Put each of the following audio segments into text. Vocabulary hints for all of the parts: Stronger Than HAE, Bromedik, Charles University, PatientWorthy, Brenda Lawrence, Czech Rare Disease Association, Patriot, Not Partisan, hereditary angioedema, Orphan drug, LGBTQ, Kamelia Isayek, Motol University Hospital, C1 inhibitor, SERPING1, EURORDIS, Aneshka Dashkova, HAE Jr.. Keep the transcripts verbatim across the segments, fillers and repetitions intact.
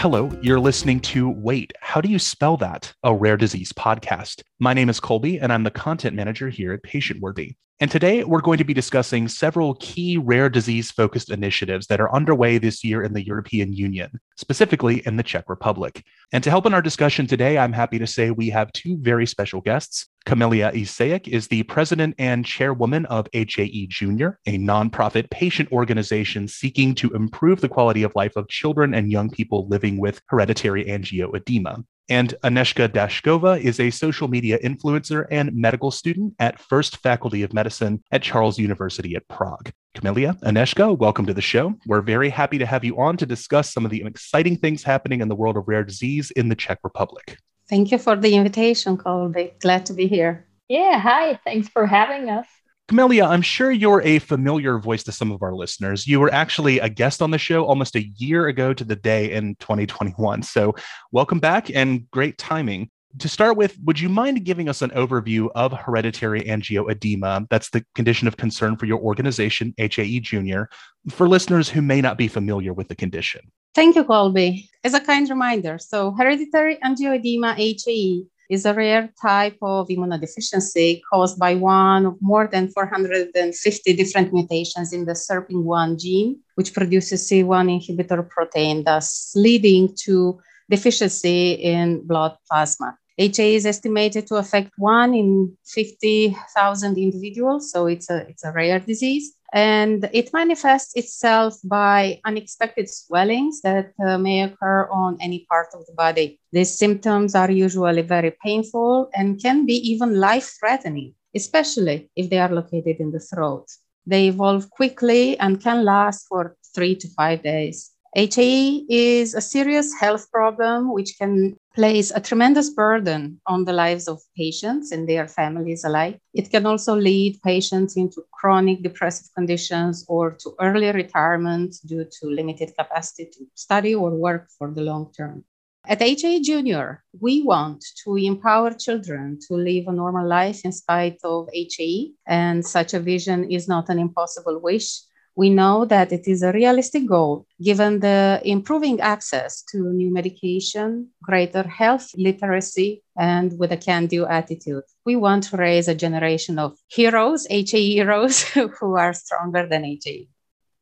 Hello, you're listening to Wait, How Do You Spell That? A Rare Disease Podcast. My name is Colby, and I'm the content manager here at PatientWorthy. And today we're going to be discussing several key rare disease-focused initiatives that are underway this year in the European Union, specifically in the Czech Republic. And to help in our discussion today, I'm happy to say we have two very special guests. Kamelia Isayek is the president and chairwoman of H A E Junior, a nonprofit patient organization seeking to improve the quality of life of children and young people living with hereditary angioedema. And Aneshka Dashkova is a social media influencer and medical student at First Faculty of Medicine at Charles University at Prague. Kamelia, Aneshka, welcome to the show. We're very happy to have you on to discuss some of the exciting things happening in the world of rare disease in the Czech Republic. Thank you for the invitation, Colby. Glad to be here. Yeah, hi. Thanks for having us. Kamelia, I'm sure you're a familiar voice to some of our listeners. You were actually a guest on the show almost a year ago to the day in twenty twenty-one. So welcome back and great timing. To start with, would you mind giving us an overview of hereditary angioedema? That's the condition of concern for your organization, H A E Junior, for listeners who may not be familiar with the condition. Thank you, Colby. As a kind reminder, so hereditary angioedema, H A E, is a rare type of immunodeficiency caused by one of more than four hundred fifty different mutations in the SERPING one gene, which produces C one inhibitor protein, thus leading to deficiency in blood plasma. H A E is estimated to affect one in fifty thousand individuals, so it's a, it's a rare disease. And it manifests itself by unexpected swellings that uh, may occur on any part of the body. These symptoms are usually very painful and can be even life-threatening, especially if they are located in the throat. They evolve quickly and can last for three to five days. H A E is a serious health problem which can place a tremendous burden on the lives of patients and their families alike. It can also lead patients into chronic depressive conditions or to early retirement due to limited capacity to study or work for the long term. At H A E Junior, we want to empower children to live a normal life in spite of H A E, and such a vision is not an impossible wish. We know that it is a realistic goal, given the improving access to new medication, greater health literacy, and with a can-do attitude. We want to raise a generation of heroes, H A E heroes, who are stronger than H A E.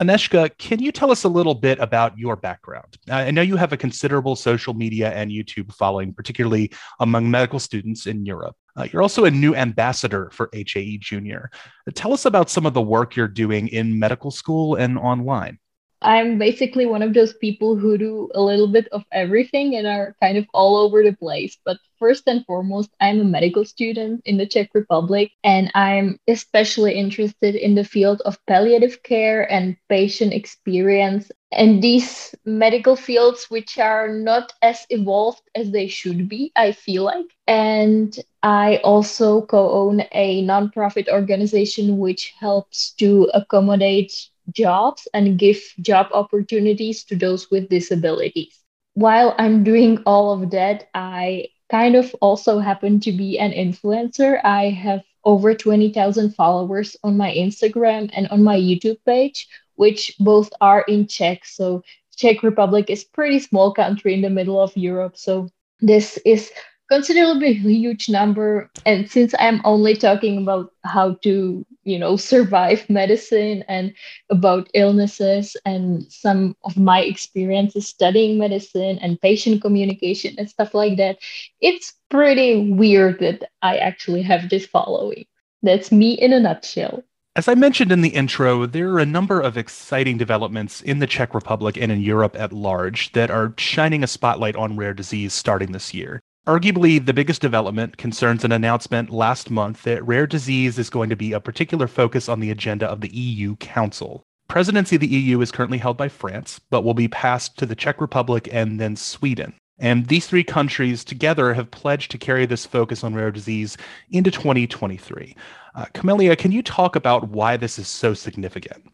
Aneshka, can you tell us a little bit about your background? I know you have a considerable social media and YouTube following, particularly among medical students in Europe. Uh, you're also a new ambassador for H A E Junior. Tell us about some of the work you're doing in medical school and online. I'm basically one of those people who do a little bit of everything and are kind of all over the place. But first and foremost, I'm a medical student in the Czech Republic, and I'm especially interested in the field of palliative care and patient experience, and these medical fields which are not as evolved as they should be, I feel like. And I also co-own a nonprofit organization which helps to accommodate jobs and give job opportunities to those with disabilities. While I'm doing all of that, I kind of also happen to be an influencer. I have over twenty thousand followers on my Instagram and on my YouTube page, which both are in Czech. So Czech Republic is a pretty small country in the middle of Europe. So this is considerably huge number. And since I'm only talking about how to, you know, survive medicine and about illnesses and some of my experiences studying medicine and patient communication and stuff like that, it's pretty weird that I actually have this following. That's me in a nutshell. As I mentioned in the intro, there are a number of exciting developments in the Czech Republic and in Europe at large that are shining a spotlight on rare disease starting this year. Arguably, the biggest development concerns an announcement last month that rare disease is going to be a particular focus on the agenda of the E U Council. Presidency of the E U is currently held by France, but will be passed to the Czech Republic and then Sweden. And these three countries together have pledged to carry this focus on rare disease into twenty twenty-three. Uh, Kamelia, can you talk about why this is so significant?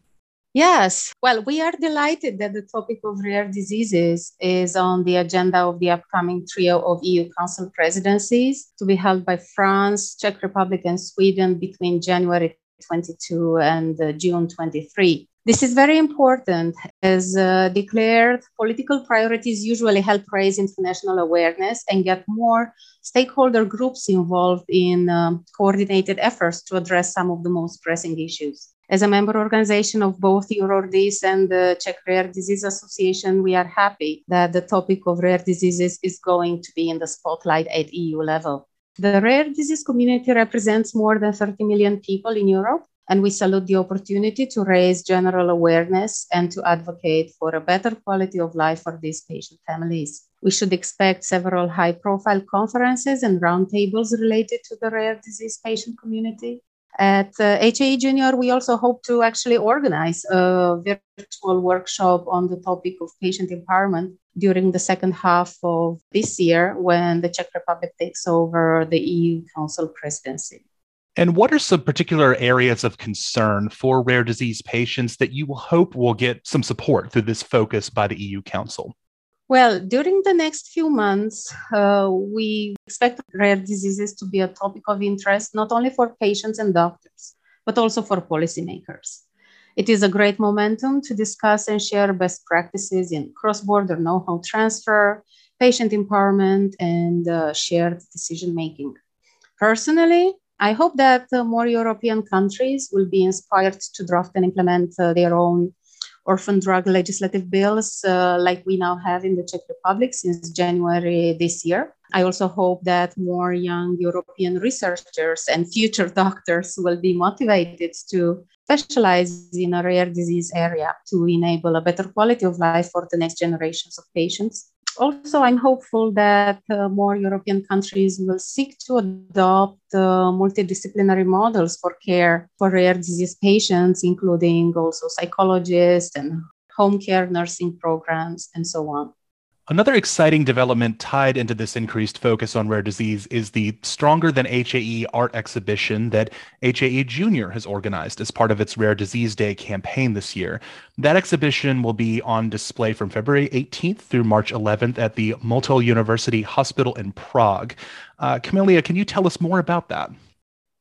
Yes. Well, we are delighted that the topic of rare diseases is on the agenda of the upcoming trio of E U Council presidencies to be held by France, Czech Republic, and Sweden between January twenty-two and uh, June twenty-three. This is very important, as uh, declared political priorities usually help raise international awareness and get more stakeholder groups involved in um, coordinated efforts to address some of the most pressing issues. As a member organization of both EURORDIS and the Czech Rare Disease Association, we are happy that the topic of rare diseases is going to be in the spotlight at E U level. The rare disease community represents more than thirty million people in Europe, and we salute the opportunity to raise general awareness and to advocate for a better quality of life for these patient families. We should expect several high-profile conferences and roundtables related to the rare disease patient community. At uh, H A E Junior, we also hope to actually organize a virtual workshop on the topic of patient empowerment during the second half of this year when the Czech Republic takes over the E U Council presidency. And what are some particular areas of concern for rare disease patients that you will hope will get some support through this focus by the E U Council? Well, during the next few months, uh, we expect rare diseases to be a topic of interest, not only for patients and doctors, but also for policymakers. It is a great momentum to discuss and share best practices in cross-border know-how transfer, patient empowerment, and uh, shared decision-making. Personally, I hope that uh, more European countries will be inspired to draft and implement uh, their own Orphan drug legislative bills uh, like we now have in the Czech Republic since January this year. I also hope that more young European researchers and future doctors will be motivated to specialize in a rare disease area to enable a better quality of life for the next generations of patients. Also, I'm hopeful that uh, more European countries will seek to adopt uh, multidisciplinary models for care for rare disease patients, including also psychologists and home care nursing programs and so on. Another exciting development tied into this increased focus on rare disease is the Stronger Than H A E art exhibition that H A E Junior has organized as part of its Rare Disease Day campaign this year. That exhibition will be on display from February eighteenth through March eleventh at the Motol University Hospital in Prague. Uh, Kamelia, can you tell us more about that?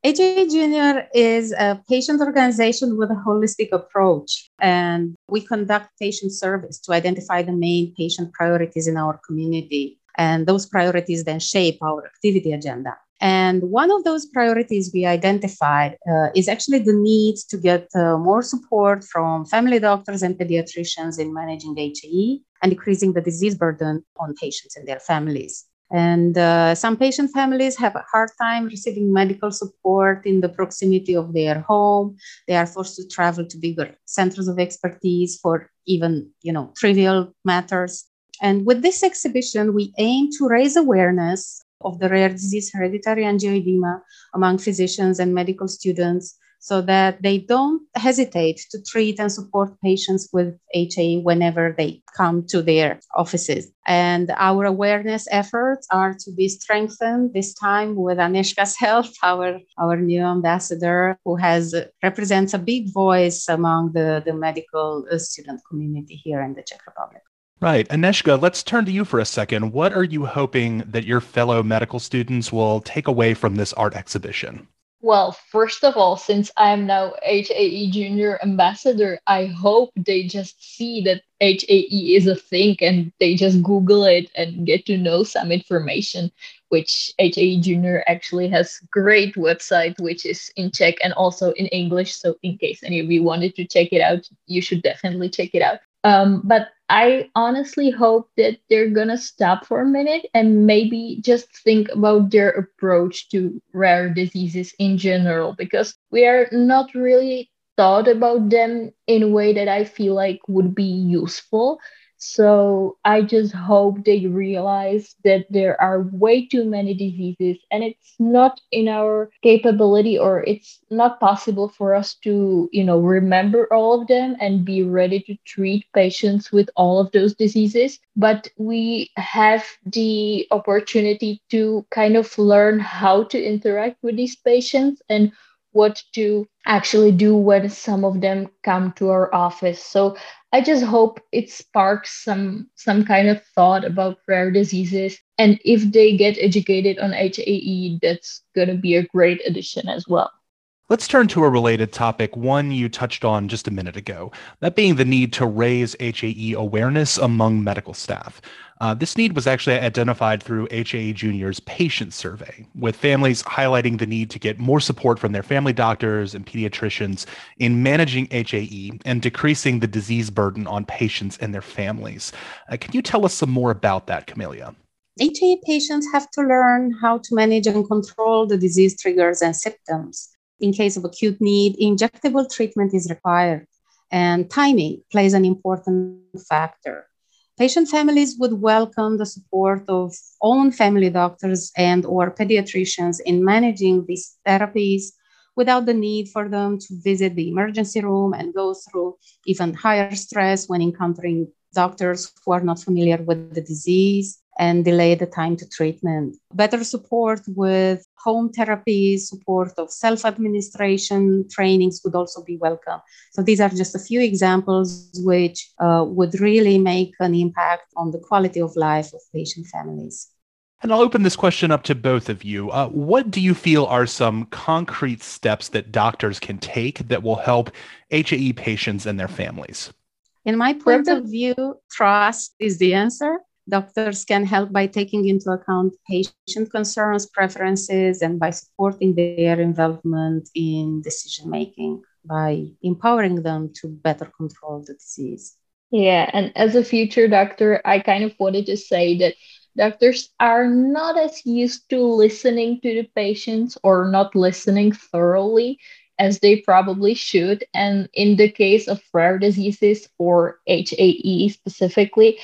H A E Junior is a patient organization with a holistic approach, and we conduct patient surveys to identify the main patient priorities in our community, and those priorities then shape our activity agenda. And one of those priorities we identified uh, is actually the need to get uh, more support from family doctors and pediatricians in managing H A E and decreasing the disease burden on patients and their families. And uh, some patient families have a hard time receiving medical support in the proximity of their home. They are forced to travel to bigger centers of expertise for even, you know, trivial matters. And with this exhibition, we aim to raise awareness of the rare disease hereditary angioedema among physicians and medical students so that they don't hesitate to treat and support patients with H A E whenever they come to their offices. And our awareness efforts are to be strengthened this time with Aneshka's help, our, our new ambassador, who has represents a big voice among the, the medical student community here in the Czech Republic. Right. Aneshka, let's turn to you for a second. What are you hoping that your fellow medical students will take away from this art exhibition? Well, first of all, since I'm now H A E Junior Ambassador, I hope they just see that H A E is a thing and they just Google it and get to know some information, which H A E Junior actually has a great website, which is in Czech and also in English. So in case any of you wanted to check it out, you should definitely check it out. Um, but I honestly hope that they're going to stop for a minute and maybe just think about their approach to rare diseases in general, because we are not really thought about them in a way that I feel like would be useful. So I just hope they realize that there are way too many diseases and it's not in our capability or it's not possible for us to, you know, remember all of them and be ready to treat patients with all of those diseases. But we have the opportunity to kind of learn how to interact with these patients and what to actually do when some of them come to our office. So I just hope it sparks some some kind of thought about rare diseases. And if they get educated on H A E, that's going to be a great addition as well. Let's turn to a related topic, one you touched on just a minute ago, that being the need to raise H A E awareness among medical staff. Uh, this need was actually identified through H A E Junior's patient survey, with families highlighting the need to get more support from their family doctors and pediatricians in managing H A E and decreasing the disease burden on patients and their families. Uh, can you tell us some more about that, Kamelia? H A E patients have to learn how to manage and control the disease triggers and symptoms. In case of acute need, injectable treatment is required, and timing plays an important factor. Patient families would welcome the support of own family doctors and or pediatricians in managing these therapies without the need for them to visit the emergency room and go through even higher stress when encountering doctors who are not familiar with the disease and delay the time to treatment. Better support with home therapy, support of self-administration trainings would also be welcome. So these are just a few examples which uh, would really make an impact on the quality of life of patient families. And I'll open this question up to both of you. Uh, what do you feel are some concrete steps that doctors can take that will help H A E patients and their families? In my point of view, trust is the answer. Doctors can help by taking into account patient concerns, preferences, and by supporting their involvement in decision-making, by empowering them to better control the disease. Yeah, and as a future doctor, I kind of wanted to say that doctors are not as used to listening to the patients or not listening thoroughly as they probably should. And in the case of rare diseases or H A E specifically,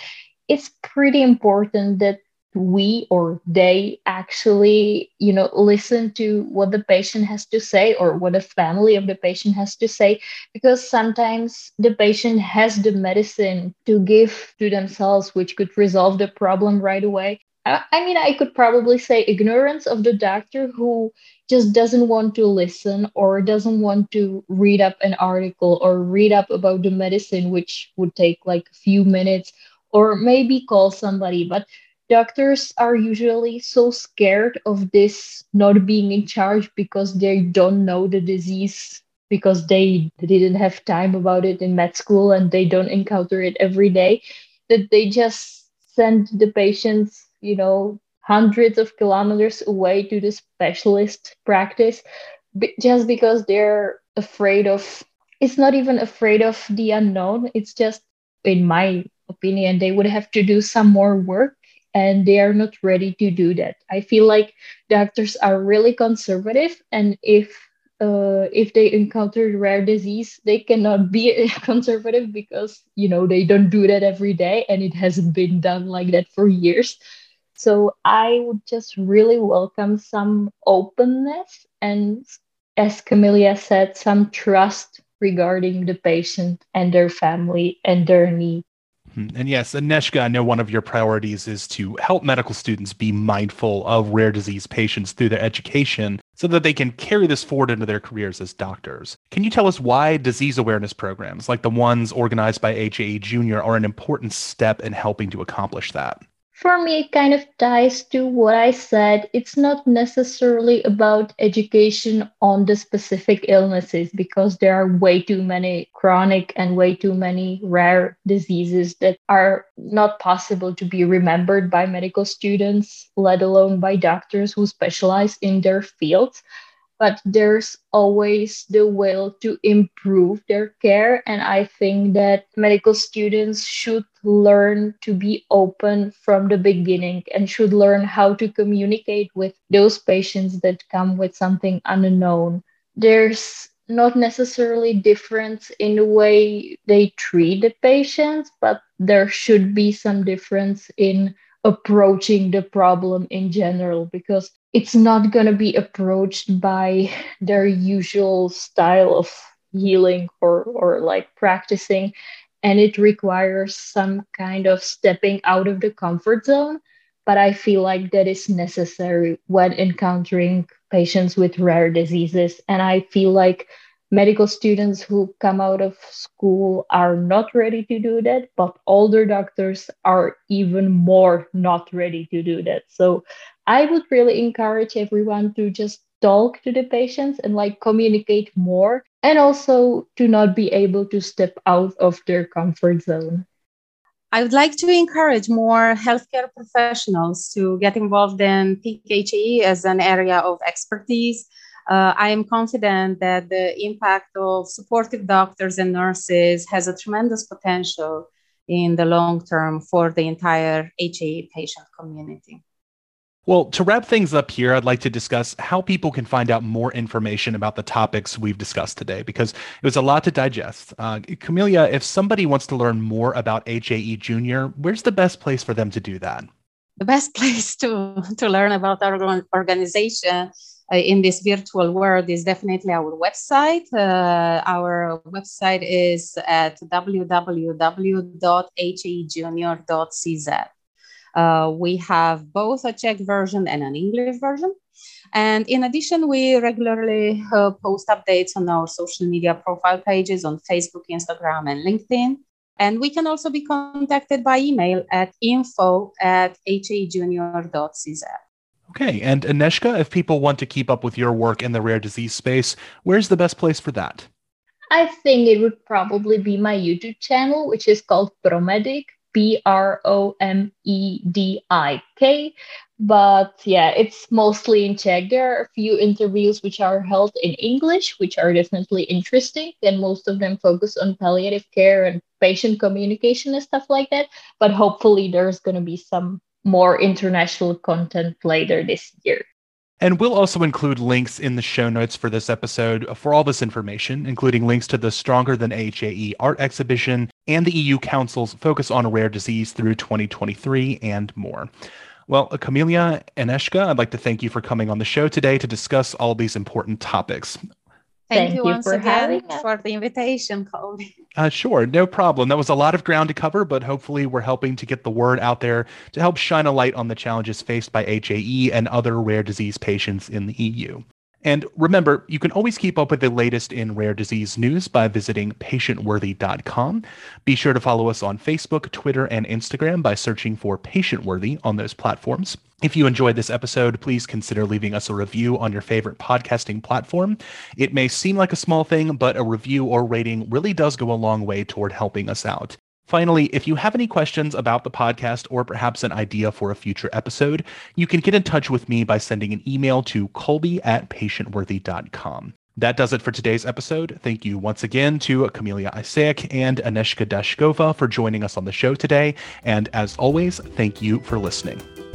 it's pretty important that we or they actually, you know, listen to what the patient has to say or what the family of the patient has to say, because sometimes the patient has the medicine to give to themselves, which could resolve the problem right away. I mean, I could probably say ignorance of the doctor who just doesn't want to listen or doesn't want to read up an article or read up about the medicine, which would take like a few minutes, or maybe call somebody. But doctors are usually so scared of this not being in charge because they don't know the disease, because they didn't have time about it in med school and they don't encounter it every day, that they just send the patients, you know, hundreds of kilometers away to the specialist practice b- just because they're afraid of, it's not even afraid of the unknown. It's just, in my opinion, they would have to do some more work and they are not ready to do that. I feel like doctors are really conservative, and if Uh, if they encounter rare disease, they cannot be conservative because, you know, they don't do that every day and it hasn't been done like that for years. So I would just really welcome some openness and, as Kamelia said, some trust regarding the patient and their family and their needs. And yes, Aneshka, I know one of your priorities is to help medical students be mindful of rare disease patients through their education so that they can carry this forward into their careers as doctors. Can you tell us why disease awareness programs like the ones organized by H A E Junior are an important step in helping to accomplish that? For me, it kind of ties to what I said. It's not necessarily about education on the specific illnesses, because there are way too many chronic and way too many rare diseases that are not possible to be remembered by medical students, let alone by doctors who specialize in their fields. But there's always the will to improve their care. And I think that medical students should learn to be open from the beginning and should learn how to communicate with those patients that come with something unknown. There's not necessarily difference in the way they treat the patients, but there should be some difference in approaching the problem in general, because it's not going to be approached by their usual style of healing or, or like practicing. And it requires some kind of stepping out of the comfort zone. But I feel like that is necessary when encountering patients with rare diseases. And I feel like medical students who come out of school are not ready to do that, but older doctors are even more not ready to do that. So I would really encourage everyone to just talk to the patients and like communicate more, and also to not be able to step out of their comfort zone. I would like to encourage more healthcare professionals to get involved in P K H A E as an area of expertise. Uh, I am confident that the impact of supportive doctors and nurses has a tremendous potential in the long term for the entire H A E patient community. Well, to wrap things up here, I'd like to discuss how people can find out more information about the topics we've discussed today, because it was a lot to digest. Uh, Kamelia, if somebody wants to learn more about H A E Junior, where's the best place for them to do that? The best place to, to learn about our organization uh, in this virtual world is definitely our website. Uh, our website is at w w w dot h a e junior dot c z. Uh, we have both a Czech version and an English version. And in addition, we regularly uh, post updates on our social media profile pages on Facebook, Instagram, and LinkedIn. And we can also be contacted by email at info at h a e junior dot c z. Okay. And Aneshka, if people want to keep up with your work in the rare disease space, where's the best place for that? I think it would probably be my YouTube channel, which is called Bromedik. B R O M E D I K. But yeah, it's mostly in Czech. There are a few interviews which are held in English, which are definitely interesting. And most of them focus on palliative care and patient communication and stuff like that. But hopefully there's going to be some more international content later this year. And we'll also include links in the show notes for this episode for all this information, including links to the Stronger Than H A E art exhibition and the E U Council's focus on rare disease through twenty twenty-three and more. Well, Kamelia, Aneshka, I'd like to thank you for coming on the show today to discuss all these important topics. Thank, Thank you, you once for again for the invitation, Colby. Uh, sure, no problem. That was a lot of ground to cover, but hopefully we're helping to get the word out there to help shine a light on the challenges faced by H A E and other rare disease patients in the E U. And remember, you can always keep up with the latest in rare disease news by visiting patient worthy dot com. Be sure to follow us on Facebook, Twitter, and Instagram by searching for PatientWorthy on those platforms. If you enjoyed this episode, please consider leaving us a review on your favorite podcasting platform. It may seem like a small thing, but a review or rating really does go a long way toward helping us out. Finally, if you have any questions about the podcast or perhaps an idea for a future episode, you can get in touch with me by sending an email to colby at patient worthy dot com. That does it for today's episode. Thank you once again to Kamelia Isayek and Aneshka Dashkova for joining us on the show today. And as always, thank you for listening.